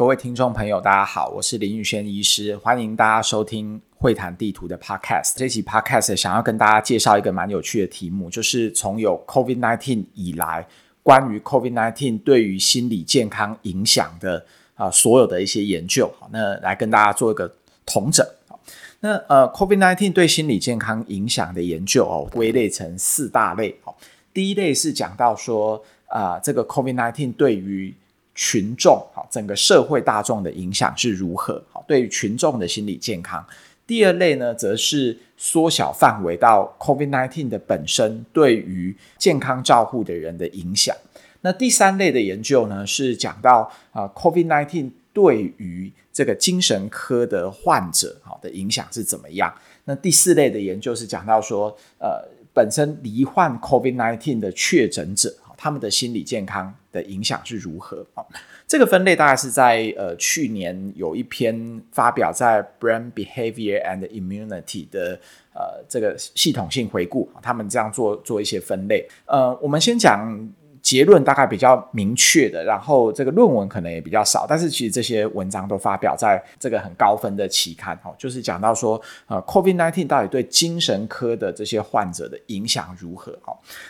各位听众朋友大家好，我是林宇轩医师，欢迎大家收听会谈地图的 podcast。 这期 podcast 想要跟大家介绍一个蛮有趣的题目，就是从有 COVID-19 以来，关于 COVID-19 对于心理健康影响的所有的一些研究，那来跟大家做一个统整。那COVID-19 对心理健康影响的研究归类成四大类。第一类是讲到说这个 COVID-19 对于群众，整个社会大众的影响是如何，对于群众的心理健康。第二类呢，则是缩小范围到 COVID-19 的本身对于健康照护的人的影响。那第三类的研究呢，是讲到COVID-19 对于这个精神科的患者的影响是怎么样。那第四类的研究是讲到说本身罹患 COVID-19 的确诊者他们的心理健康的影响是如何。这个分类大概是在去年有一篇发表在 Brain Behavior and Immunity 的这个系统性回顾，他们这样做一些分类。我们先讲结论大概比较明确的，然后这个论文可能也比较少，但是其实这些文章都发表在这个很高分的期刊，就是讲到说COVID-19 到底对精神科的这些患者的影响如何。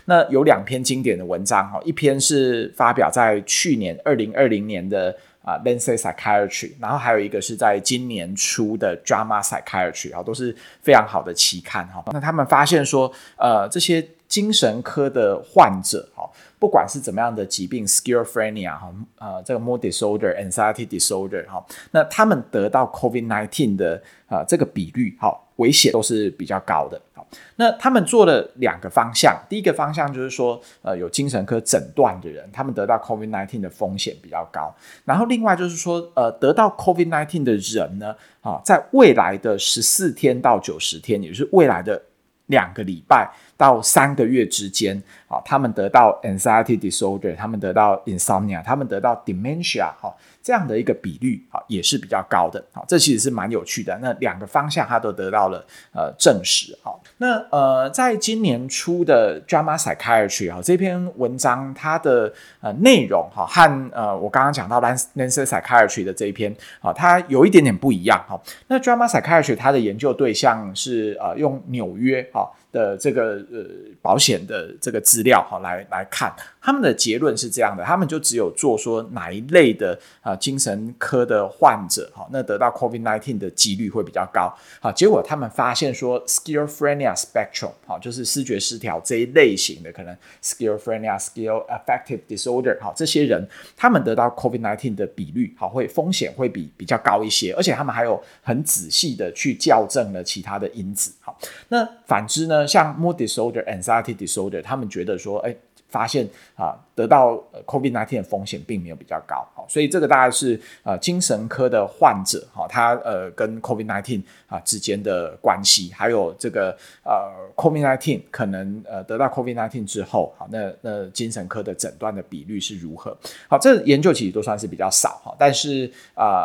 那有两篇经典的文章，一篇是发表在去年2020年的Lancet Psychiatry， 然后还有一个是在今年初的 JAMA Psychiatry， 都是非常好的期刊。那他们发现说这些精神科的患者，不管是怎么样的疾病 schizophrenia、这个 Mood Disorder Anxiety Disorder， 那他们得到 COVID-19 的这个比率危险都是比较高的。那他们做了两个方向，第一个方向就是说有精神科诊断的人他们得到 COVID-19 的风险比较高，然后另外就是说得到 COVID-19 的人呢在未来的14天到90天，也就是未来的2个礼拜到3个月之间，他们得到 anxiety disorder， 他们得到 insomnia， 他们得到 dementia， 这样的一个比率也是比较高的。这其实是蛮有趣的，那两个方向它都得到了证实。那在今年初的 JAMA Psychiatry 这篇文章，它的内容和我刚刚讲到 Lancet Psychiatry 的这一篇它有一点点不一样。那 JAMA Psychiatry 它的研究对象是用纽约的这个保险的这个资料来看，他们的结论是这样的，他们就只有做说哪一类的精神科的患者那得到 COVID-19 的几率会比较高。结果他们发现说 schizophrenia spectrum 就是思觉失调这一类型的，可能 schizophrenia schizoaffective disorder 这些人他们得到 COVID-19 的比率风险会比较高一些，而且他们还有很仔细的去校正了其他的因子。那反之呢，像 Mood Disorder Anxiety Disorder 他们觉得说发现得到 COVID-19 的风险并没有比较高。所以这个大概是精神科的患者他跟 COVID-19 之间的关系，还有这个COVID-19 可能得到 COVID-19 之后那精神科的诊断的比率是如何。这研究其实都算是比较少，但是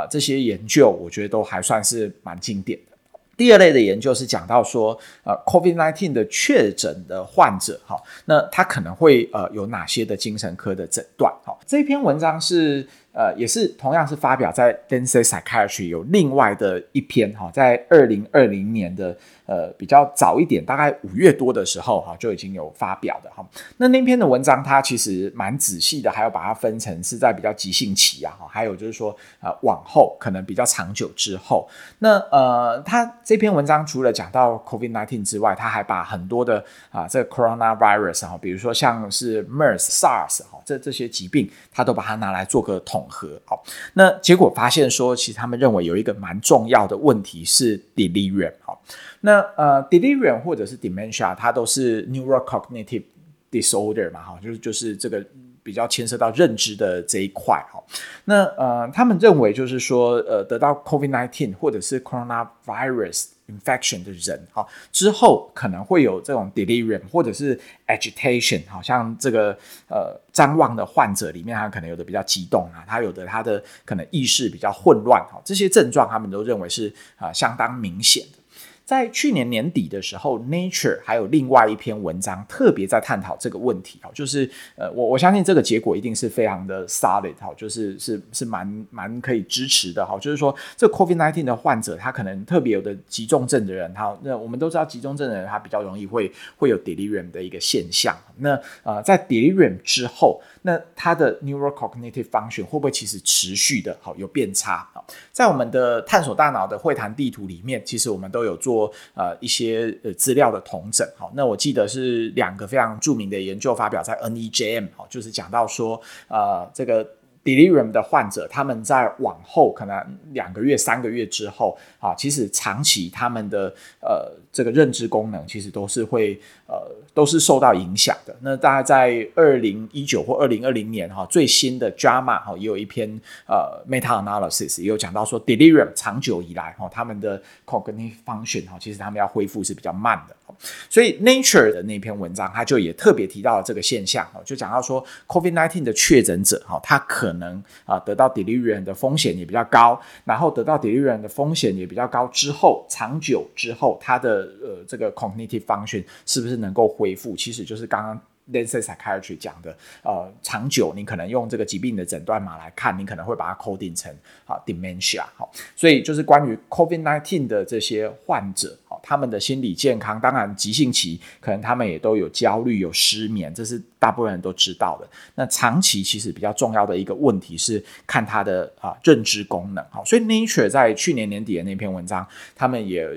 这些研究我觉得都还算是蛮经典的。第二类的研究是讲到说COVID-19 的确诊的患者那他可能会有哪些的精神科的诊断。这篇文章是也是同样是发表在 Lancet Psychiatry， 有另外的一篇在2020年的比较早一点，大概5月多的时候就已经有发表的。那篇的文章它其实蛮仔细的，还有把它分成是在比较急性期还有就是说往后可能比较长久之后。那它这篇文章除了讲到 COVID-19 之外，它还把很多的这个 coronavirus 比如说像是 MERS SARS 这些疾病它都把它拿来做个统合。那结果发现说其实他们认为有一个蛮重要的问题是 delirium。 那delirium 或者是 dementia 它都是 neurocognitive disorder 嘛，就是这个比较牵涉到认知的这一块。那他们认为就是说得到 COVID-19 或者是 coronavirus infection 的人之后可能会有这种 delirium 或者是 agitation， 好像这个谵妄的患者里面他可能有的比较激动他有的他的可能意识比较混乱这些症状他们都认为是相当明显的。在去年年底的时候 Nature 还有另外一篇文章特别在探讨这个问题，就是我相信这个结果一定是非常的 solid， 就是蛮可以支持的，就是说这 COVID-19 的患者他可能特别有的急重症的人，那我们都知道急重症的人他比较容易会有 delirium 的一个现象，那在 delirium 之后，那他的 neurocognitive function 会不会其实持续的有变差。在我们的探索大脑的会谈地图里面，其实我们都有做一些资料的统整，那我记得是2个非常著名的研究发表在 NEJM， 就是讲到说这个delirium 的患者他们在往后可能2个月3个月之后其实长期他们的这个认知功能其实都是都是受到影响的。那大概在2019或2020年最新的 JAMA 也有一篇Meta Analysis 也有讲到说 delirium 长久以来他们的 Cognitive Function 其实他们要恢复是比较慢的。所以 Nature 的那篇文章他就也特别提到了这个现象，就讲到说 COVID-19 的确诊者他可能得到 delirium 的风险也比较高，然后得到 delirium 的风险也比较高之后，长久之后他的这个 cognitive function 是不是能够恢复，其实就是刚刚Lancet Psychiatry 讲的长久你可能用这个疾病的诊断码来看，你可能会把它 coding 成dementia， 所以就是关于 COVID-19 的这些患者他们的心理健康，当然急性期可能他们也都有焦虑有失眠，这是大部分人都知道的，那长期其实比较重要的一个问题是看他的认知功能。所以 Nature 在去年年底的那篇文章他们也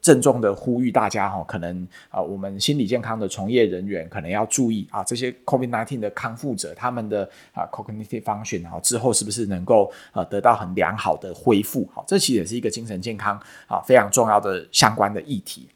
郑重的呼吁大家，可能我们心理健康的从业人员可能要注意这些 COVID-19 的康复者他们的cognitive function 之后是不是能够得到很良好的恢复，这其实也是一个精神健康非常重要的相关的议题。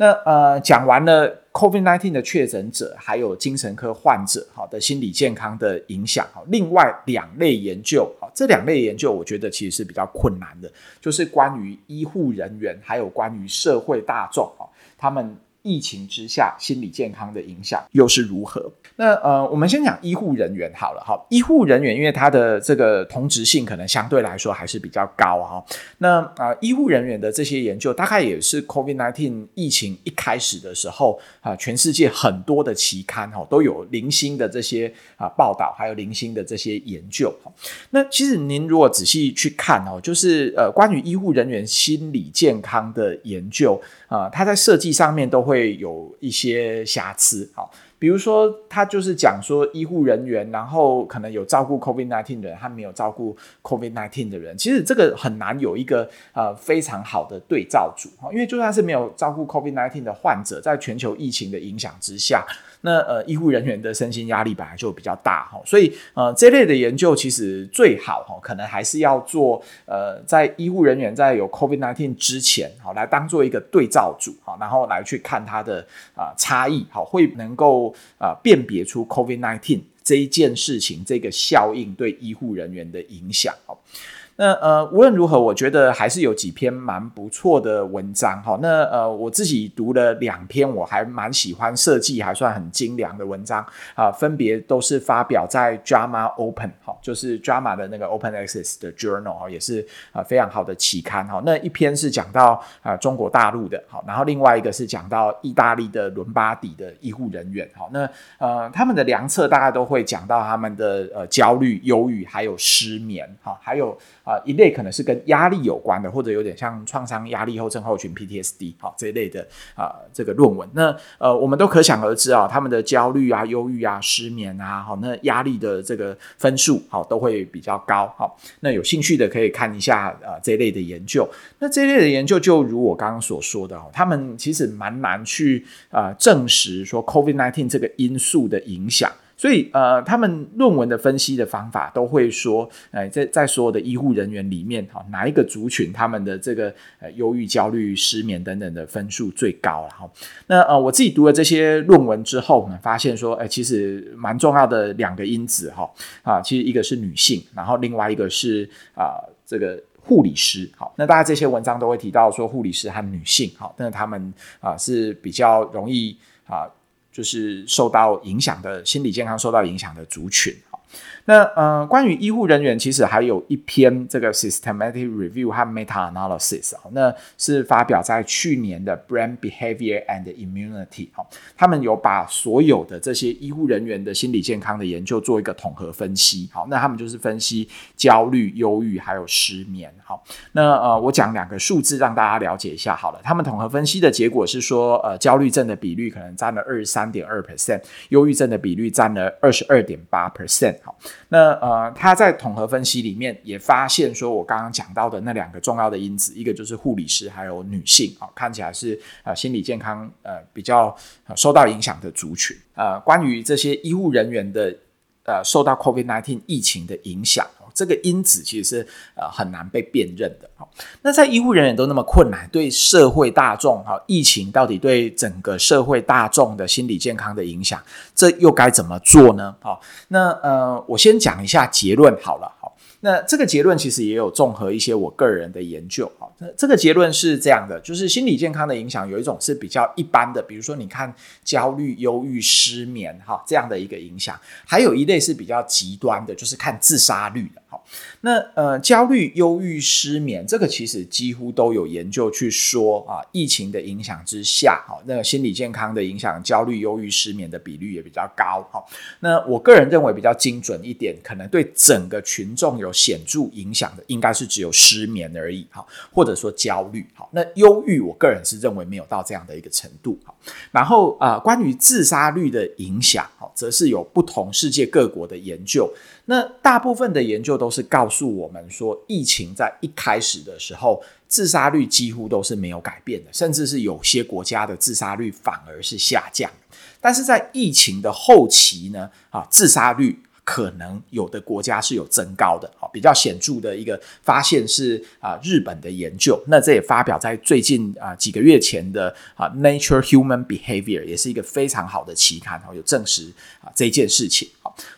那讲完了 COVID-19 的确诊者还有精神科患者的心理健康的影响，另外2类研究，这2类研究我觉得其实是比较困难的，就是关于医护人员还有关于社会大众他们疫情之下心理健康的影响又是如何。那我们先讲医护人员好了，医护人员因为他的这个同质性可能相对来说还是比较高那医护人员的这些研究大概也是 COVID-19 疫情一开始的时候全世界很多的期刊都有零星的这些报道还有零星的这些研究。那其实您如果仔细去看就是关于医护人员心理健康的研究它在设计上面都会有一些瑕疵，比如说他就是讲说医护人员然后可能有照顾 COVID-19 的人他没有照顾 COVID-19 的人，其实这个很难有一个非常好的对照组，因为就算是没有照顾 COVID-19 的患者在全球疫情的影响之下，那医护人员的身心压力本来就比较大，所以这类的研究其实最好可能还是要做在医护人员在有 COVID-19 之前来当做一个对照组然后来去看它的差异会能够辨别出 COVID-19 这一件事情这个效应对医护人员的影响。那无论如何我觉得还是有几篇蛮不错的文章那我自己读了2篇我还蛮喜欢设计还算很精良的文章分别都是发表在 JAMA Open 就是 JAMA 的那个 Open Access 的 Journal 也是非常好的期刊那一篇是讲到中国大陆的然后另外一个是讲到意大利的伦巴底的医护人员那他们的量测大概都会讲到他们的焦虑忧郁还有失眠还有一类可能是跟压力有关的或者有点像创伤压力后症候群 PTSD 这一类的这个论文。那我们都可想而知他们的焦虑忧郁失眠那压力的这个分数都会比较高那有兴趣的可以看一下这一类的研究。那这一类的研究就如我刚刚所说的他们其实蛮难去证实说 COVID-19 这个因素的影响。所以他们论文的分析的方法都会说在所有的医护人员里面哪一个族群他们的这个忧郁焦虑失眠等等的分数最高那我自己读了这些论文之后呢发现说其实蛮重要的2个因子其实一个是女性然后另外一个是这个护理师那大家这些文章都会提到说护理师和女性那他们是比较容易就是受到影响的心理健康受到影响的族群。那关于医护人员其实还有一篇这个 systematic review 和 meta analysis 那是发表在去年的 Brain Behavior and Immunity 他们有把所有的这些医护人员的心理健康的研究做一个统合分析那他们就是分析焦虑、忧郁还有失眠那我讲两个数字让大家了解一下好了他们统合分析的结果是说焦虑症的比率可能占了 23.2% 忧郁症的比率占了 22.8% 那他在统合分析里面也发现说我刚刚讲到的那两个重要的因子一个就是护理师还有女性看起来是心理健康比较受到影响的族群关于这些医护人员的受到 COVID-19 疫情的影响这个因子其实是很难被辨认的那在医护人员都那么困难对社会大众疫情到底对整个社会大众的心理健康的影响这又该怎么做呢那我先讲一下结论好了那这个结论其实也有综合一些我个人的研究这个结论是这样的就是心理健康的影响有一种是比较一般的比如说你看焦虑忧郁失眠这样的一个影响还有一类是比较极端的就是看自杀率的那焦虑忧郁失眠这个其实几乎都有研究去说疫情的影响之下那心理健康的影响焦虑忧郁失眠的比率也比较高那我个人认为比较精准一点可能对整个群众有显著影响的应该是只有失眠而已或者说焦虑那忧郁我个人是认为没有到这样的一个程度然后关于自杀率的影响则是有不同世界各国的研究那大部分的研究都是告诉我们说疫情在一开始的时候自杀率几乎都是没有改变的甚至是有些国家的自杀率反而是下降但是在疫情的后期呢自杀率可能有的国家是有增高的比较显著的一个发现是日本的研究那这也发表在最近几个月前的Nature Human Behaviour 也是一个非常好的期刊有证实这件事情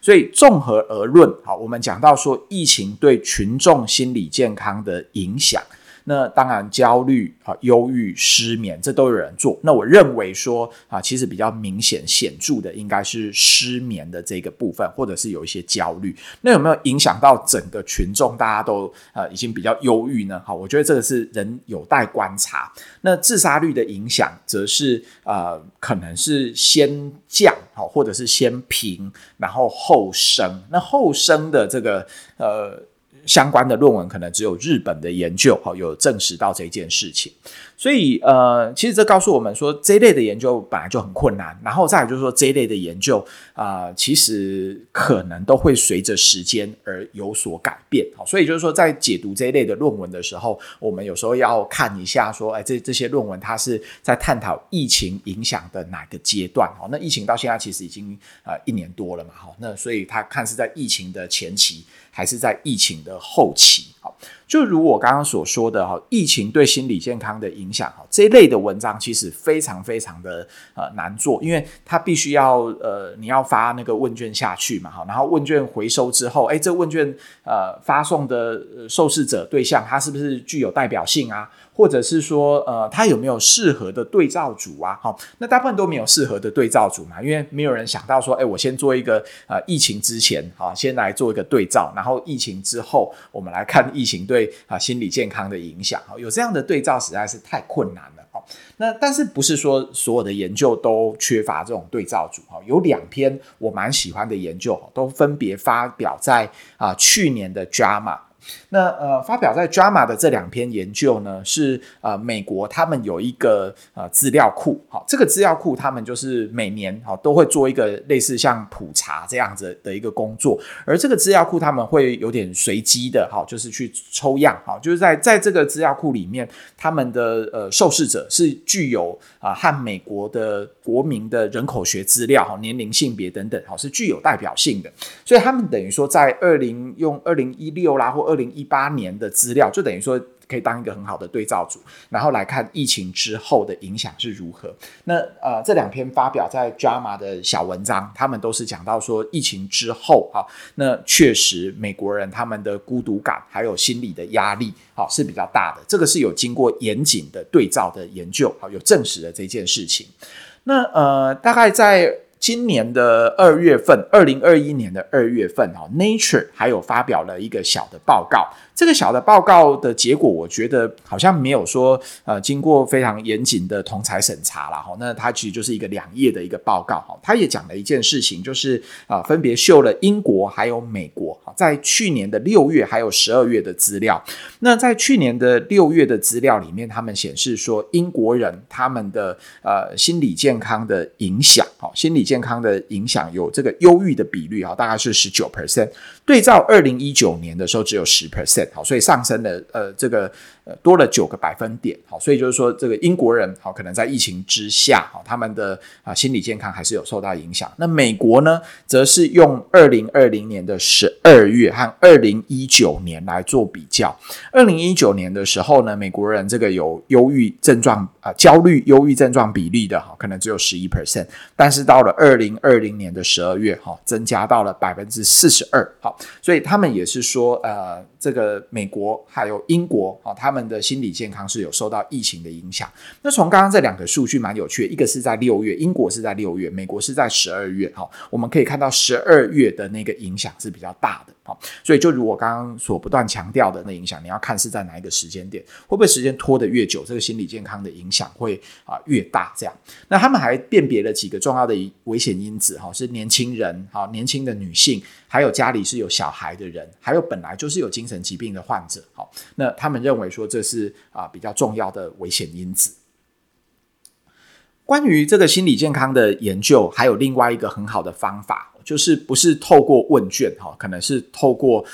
所以综合而论我们讲到说疫情对群众心理健康的影响那当然焦虑忧郁失眠这都有人做那我认为说其实比较明显显著的应该是失眠的这个部分或者是有一些焦虑那有没有影响到整个群众大家都已经比较忧郁呢我觉得这个是人有待观察那自杀率的影响则是可能是先降或者是先平然后后升那后升的这个相关的论文可能只有日本的研究有证实到这件事情所以其实这告诉我们说这一类的研究本来就很困难然后再来就是说这一类的研究其实可能都会随着时间而有所改变所以就是说在解读这一类的论文的时候我们有时候要看一下说这些论文它是在探讨疫情影响的哪个阶段那疫情到现在其实已经1年多了嘛那所以它看是在疫情的前期还是在疫情的后期就如我刚刚所说的疫情对心理健康的影响这一类的文章其实非常非常的难做因为它必须要你要发那个问卷下去嘛然后问卷回收之后这问卷发送的受试者对象它是不是具有代表性啊或者是说它有没有适合的对照组啊那大部分都没有适合的对照组嘛因为没有人想到说我先做一个疫情之前先来做一个对照然后疫情之后我们来看疫情对心理健康的影响有这样的对照实在是太困难了那但是不是说所有的研究都缺乏这种对照组有2篇我蛮喜欢的研究都分别发表在去年的 JAMA那发表在 JAMA 的这2篇研究呢是美国他们有一个资料库这个资料库他们就是每年都会做一个类似像普查这样子的一个工作而这个资料库他们会有点随机的就是去抽样就是在这个资料库里面他们的受试者是具有和美国的国民的人口学资料年龄性别等等是具有代表性的所以他们等于说在2016啦或2018年的资料就等于说可以当一个很好的对照组然后来看疫情之后的影响是如何那这2篇发表在 JAMA 的小文章他们都是讲到说疫情之后那确实美国人他们的孤独感还有心理的压力是比较大的这个是有经过严谨的对照的研究有证实了这件事情那大概在今年的2月份2021年的2月份 Nature 还有发表了一个小的报告，这个小的报告的结果我觉得好像没有说经过非常严谨的同侪审查啦，那它其实就是一个2页的一个报告。它也讲了一件事情，就是分别秀了英国还有美国在去年的6月还有12月的资料。那在去年的6月的资料里面，他们显示说英国人他们的心理健康的影响，心理健康的影响有这个忧郁的比率大概是 19%， 对照2019年的时候只有 10%， 所以上升了这个多了9个百分点。所以就是说这个英国人可能在疫情之下他们的心理健康还是有受到影响。那美国呢则是用2020年的12月和2019年来做比较。2019年的时候呢，美国人这个有忧郁症状焦虑忧郁症状比例的可能只有 11%， 但是到了2020年的12月增加到了 42%。 所以他们也是说这个美国还有英国他们的心理健康是有受到疫情的影响。那从刚刚这两个数据蛮有趣的，一个是在6月，英国是在6月，美国是在12月，我们可以看到12月的那个影响是比较大的。所以就如我刚刚所不断强调的那影响，你要看是在哪一个时间点，会不会时间拖得越久，这个心理健康的影响会越大这样。那他们还辨别了几个重要的危险因子，是年轻人、年轻的女性，还有家里是有小孩的人，还有本来就是有精神疾病的患者。那他们认为说这是比较重要的危险因子。关于这个心理健康的研究还有另外一个很好的方法，就是不是透过问卷，可能是透过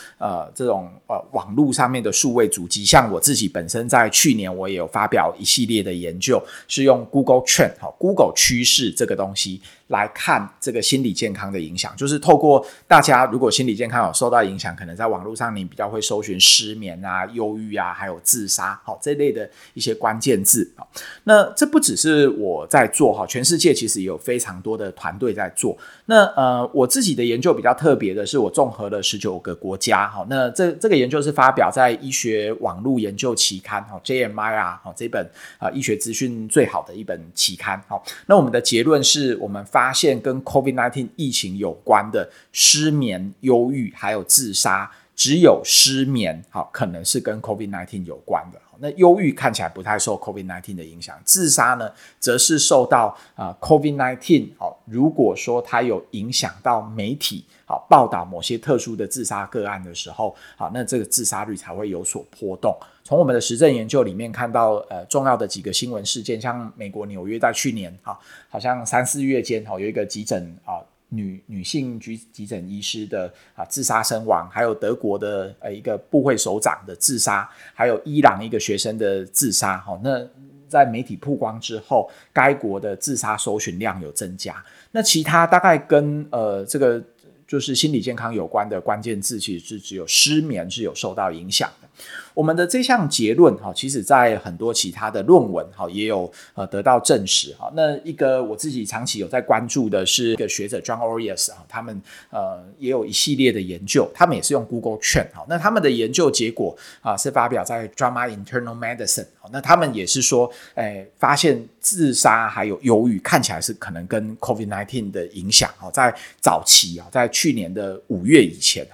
这种网络上面的数位足迹。像我自己本身在去年我也有发表一系列的研究，是用 Google Trend Google 趋势这个东西来看这个心理健康的影响。就是透过大家如果心理健康有受到影响，可能在网络上你比较会搜寻失眠啊、忧郁啊，还有自杀这类的一些关键字。那这不只是我在做，全世界其实也有非常多的团队在做。那我自己的研究比较特别的是，我综合了19个国家。那这个研究是发表在医学网络研究期刊 JMIR 这本医学资讯最好的一本期刊。那我们的结论是，我们发现跟 COVID-19 疫情有关的失眠、忧郁还有自杀，只有失眠可能是跟 COVID-19 有关的。那忧郁看起来不太受 COVID-19 的影响，自杀呢则是受到COVID-19 如果说它有影响到媒体报道某些特殊的自杀个案的时候，那这个自杀率才会有所波动。从我们的实证研究里面看到重要的几个新闻事件，像美国纽约在去年好像3-4月间有一个急诊女性急诊医师的自杀身亡，还有德国的一个部会首长的自杀，还有伊朗一个学生的自杀。那在媒体曝光之后，该国的自杀搜寻量有增加。那其他大概跟这个就是心理健康有关的关键字，其实是只有失眠是有受到影响的。我们的这项结论其实在很多其他的论文也有得到证实。那一个我自己长期有在关注的是一个学者 John Aureus， 他们也有一系列的研究，他们也是用 Google Trend。 那他们的研究结果是发表在 JAMA Internal Medicine。 那他们也是说发现自杀还有忧郁看起来是可能跟 COVID-19 的影响在早期在去年的5月以前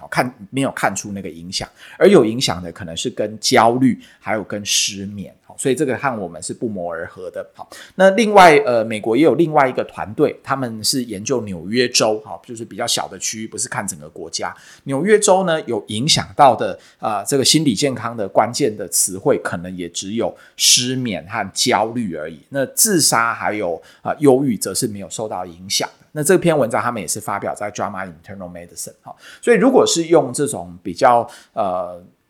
没有看出那个影响，而有影响的可能是跟焦虑还有跟失眠，所以这个和我们是不谋而合的。那另外美国也有另外一个团队，他们是研究纽约州，就是比较小的区域，不是看整个国家。纽约州呢有影响到的这个心理健康的关键的词汇可能也只有失眠和焦虑而已。那自杀还有忧郁则是没有受到影响的。那这篇文章他们也是发表在 JAMA Internal Medicine。 所以如果是用这种比较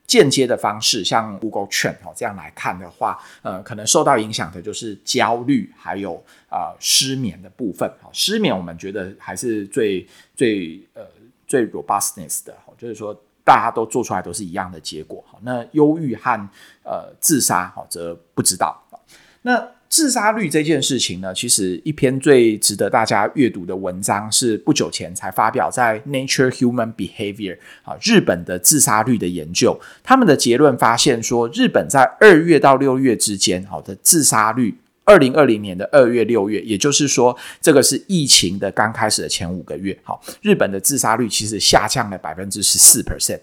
间接的方式，像 Google Trend 这样来看的话，可能受到影响的就是焦虑还有失眠的部分。失眠我们觉得还是最 robustness 的，就是说大家都做出来都是一样的结果。那忧郁和自杀则不知道。那自杀率这件事情呢，其实一篇最值得大家阅读的文章是不久前才发表在 Nature Human Behaviour 日本的自杀率的研究。他们的结论发现说，日本在2月到6月之间的自杀率2020年的2月6月，也就是说这个是疫情的刚开始的前5个月，日本的自杀率其实下降了 14%。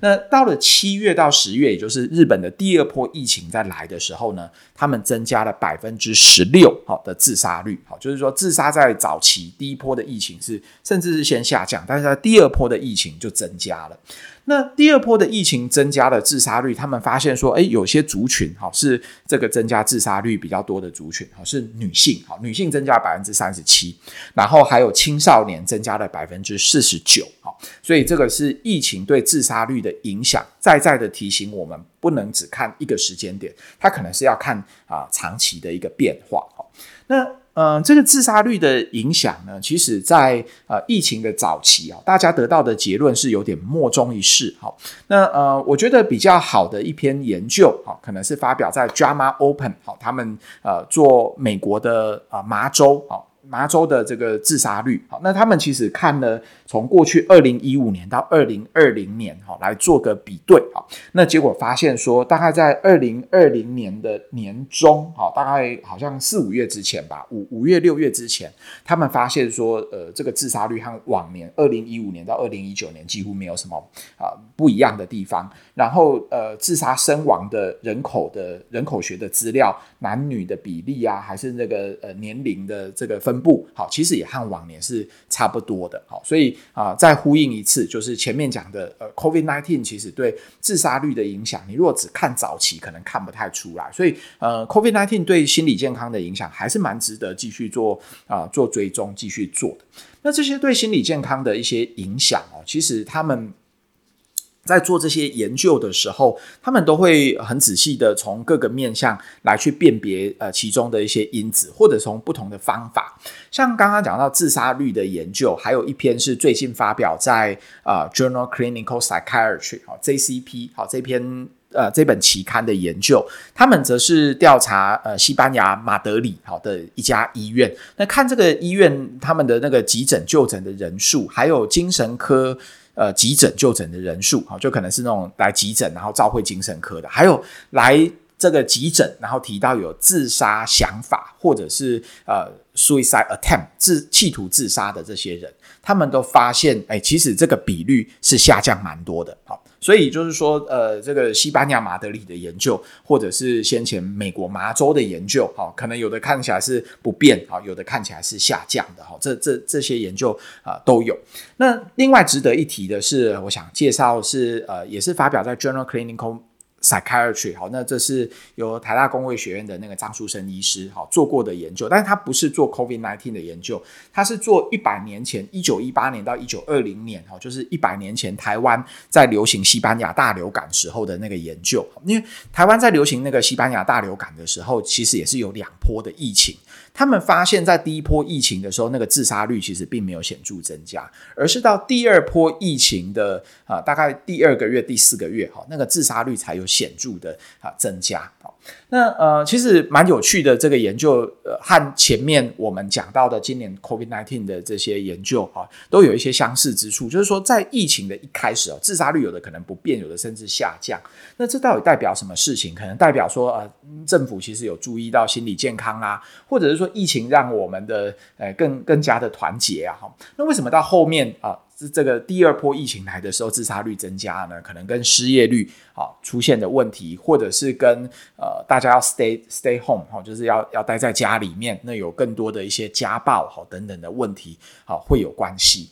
那到了7月到10月，也就是日本的第二波疫情在来的时候呢，他们增加了 16% 的自杀率，就是说自杀在早期第一波的疫情是甚至是先下降，但是在第二波的疫情就增加了。那第二波的疫情增加了自杀率，他们发现说有些族群是这个增加自杀率比较多的族群，是女性，女性增加了 37%， 然后还有青少年增加了 49%。 所以这个是疫情对自杀率的影响，在的提醒我们不能只看一个时间点，它可能是要看长期的一个变化。那这个自杀率的影响呢，其实在疫情的早期大家得到的结论是有点莫衷一是。那我觉得比较好的一篇研究可能是发表在 JAMA Open， 他们做美国的麻州的这个自杀率。那他们其实看了从过去2015年到2020年来做个比对，那结果发现说大概在2020年的年中，大概好像4、5月之前吧，5月6月之前，他们发现说这个自杀率和往年2015年到2019年几乎没有什么不一样的地方。然后自杀身亡的人口学的资料，男女的比例啊，还是那个年龄的这个分布其实也和往年是差不多的。所以再呼应一次，就是前面讲的COVID-19 其实对自杀率的影响，你如果只看早期可能看不太出来，所以COVID-19 对心理健康的影响还是蛮值得继续做追踪继续做的。那这些对心理健康的一些影响其实他们在做这些研究的时候，他们都会很仔细的从各个面向来去辨别其中的一些因子，或者从不同的方法。像刚刚讲到自杀率的研究，还有一篇是最近发表在Journal Clinical Psychiatry JCP 这本期刊的研究，他们则是调查西班牙马德里的一家医院，那看这个医院他们的那个急诊就诊的人数，还有精神科急诊就诊的人数，就可能是那种来急诊然后照会精神科的，还有来这个急诊然后提到有自杀想法或者是suicide attempt 企图自杀的这些人，他们都发现其实这个比率是下降蛮多的。所以就是说这个西班牙马德里的研究，或者是先前美国麻州的研究可能有的看起来是不变有的看起来是下降的这些研究都有。那另外值得一提的是，我想介绍是也是发表在 Journal Clinical Psychiatry， 那这是由台大公卫学院的那个张书生医师做过的研究，但是他不是做 COVID-19 的研究，他是做100年前1918年到1920年就是100年前台湾在流行西班牙大流感时候的那个研究。因为台湾在流行那个西班牙大流感的时候，其实也是有2波的疫情，他们发现在第一波疫情的时候，那个自杀率其实并没有显著增加，而是到第二波疫情的大概第2个月第4个月那个自杀率才有显著的增加。那其实蛮有趣的，这个研究和前面我们讲到的今年 COVID-19 的这些研究都有一些相似之处，就是说在疫情的一开始自杀率有的可能不变，有的甚至下降。那这到底代表什么事情？可能代表说政府其实有注意到心理健康啦，或者是说疫情让我们的更加的团结那为什么到后面这个第二波疫情来的时候自杀率增加呢？可能跟失业率出现的问题，或者是跟大家要 stay home 就是要待在家里面，那有更多的一些家暴等等的问题会有关系。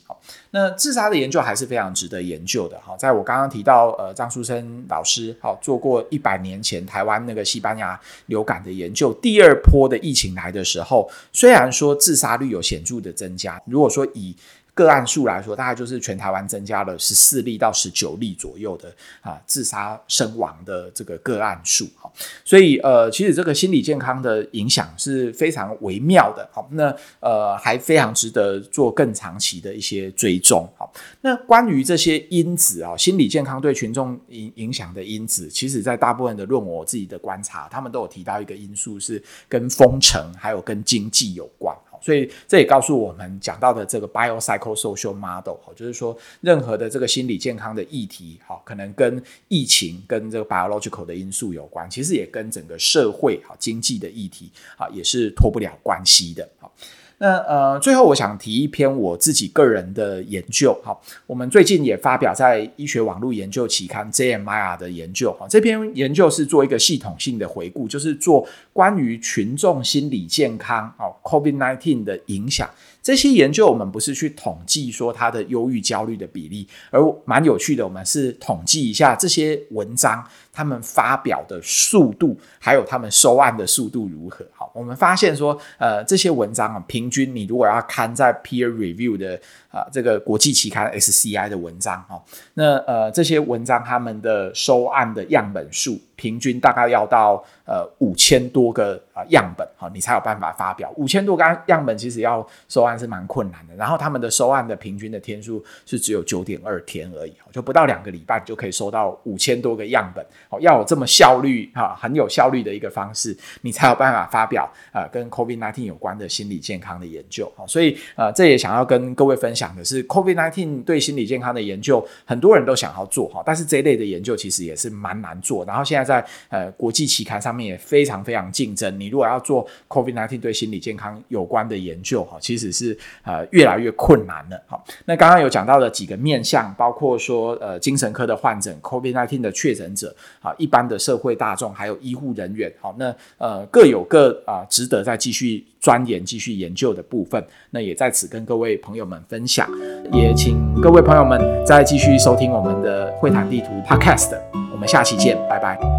那自杀的研究还是非常值得研究的。在我刚刚提到张书生老师做过100年前台湾那个西班牙流感的研究，第二波的疫情来的时候，虽然说自杀率有显著的增加，如果说以个案数来说，大概就是全台湾增加了14例到19例左右的自杀身亡的这个个案数。所以其实这个心理健康的影响是非常微妙的。那还非常值得做更长期的一些追踪。那关于这些因子心理健康对群众影响的因子，其实在大部分的论文我自己的观察，他们都有提到一个因素是跟封城还有跟经济有关。所以这也告诉我们讲到的这个 Bio-Psychosocial Model 就是说任何的这个心理健康的议题可能跟疫情跟这个 biological 的因素有关，其实也跟整个社会经济的议题也是脱不了关系的。那最后我想提一篇我自己个人的研究，我们最近也发表在医学网络研究期刊 JMIR 的研究，这篇研究是做一个系统性的回顾，就是做关于群众心理健康 COVID-19 的影响。这些研究我们不是去统计说它的忧郁焦虑的比例，而蛮有趣的，我们是统计一下这些文章他们发表的速度还有他们收案的速度如何。好，我们发现说这些文章平均你如果要看在 peer review 的这个国际期刊 SCI 的文章那这些文章他们的收案的样本数平均大概要到5000多个样本你才有办法发表。5000多个样本其实要收案是蛮困难的，然后他们的收案的平均的天数是只有 9.2 天而已，就不到2个礼拜你就可以收到5000多个样本。要有这么效率很有效率的一个方式，你才有办法发表跟 COVID-19 有关的心理健康的研究。所以这也想要跟各位分享的是 COVID-19 对心理健康的研究很多人都想要做，但是这一类的研究其实也是蛮难做，然后现在在国际期刊上面也非常非常竞争，你如果要做 COVID-19 对心理健康有关的研究其实是越来越困难了。那刚刚有讲到的几个面向包括说精神科的患者 COVID-19 的确诊者一般的社会大众还有医护人员那各有各值得再继续钻研继续研究的部分，那也在此跟各位朋友们分享，也请各位朋友们再继续收听我们的会谈地图 Podcast， 我们下期见，拜拜。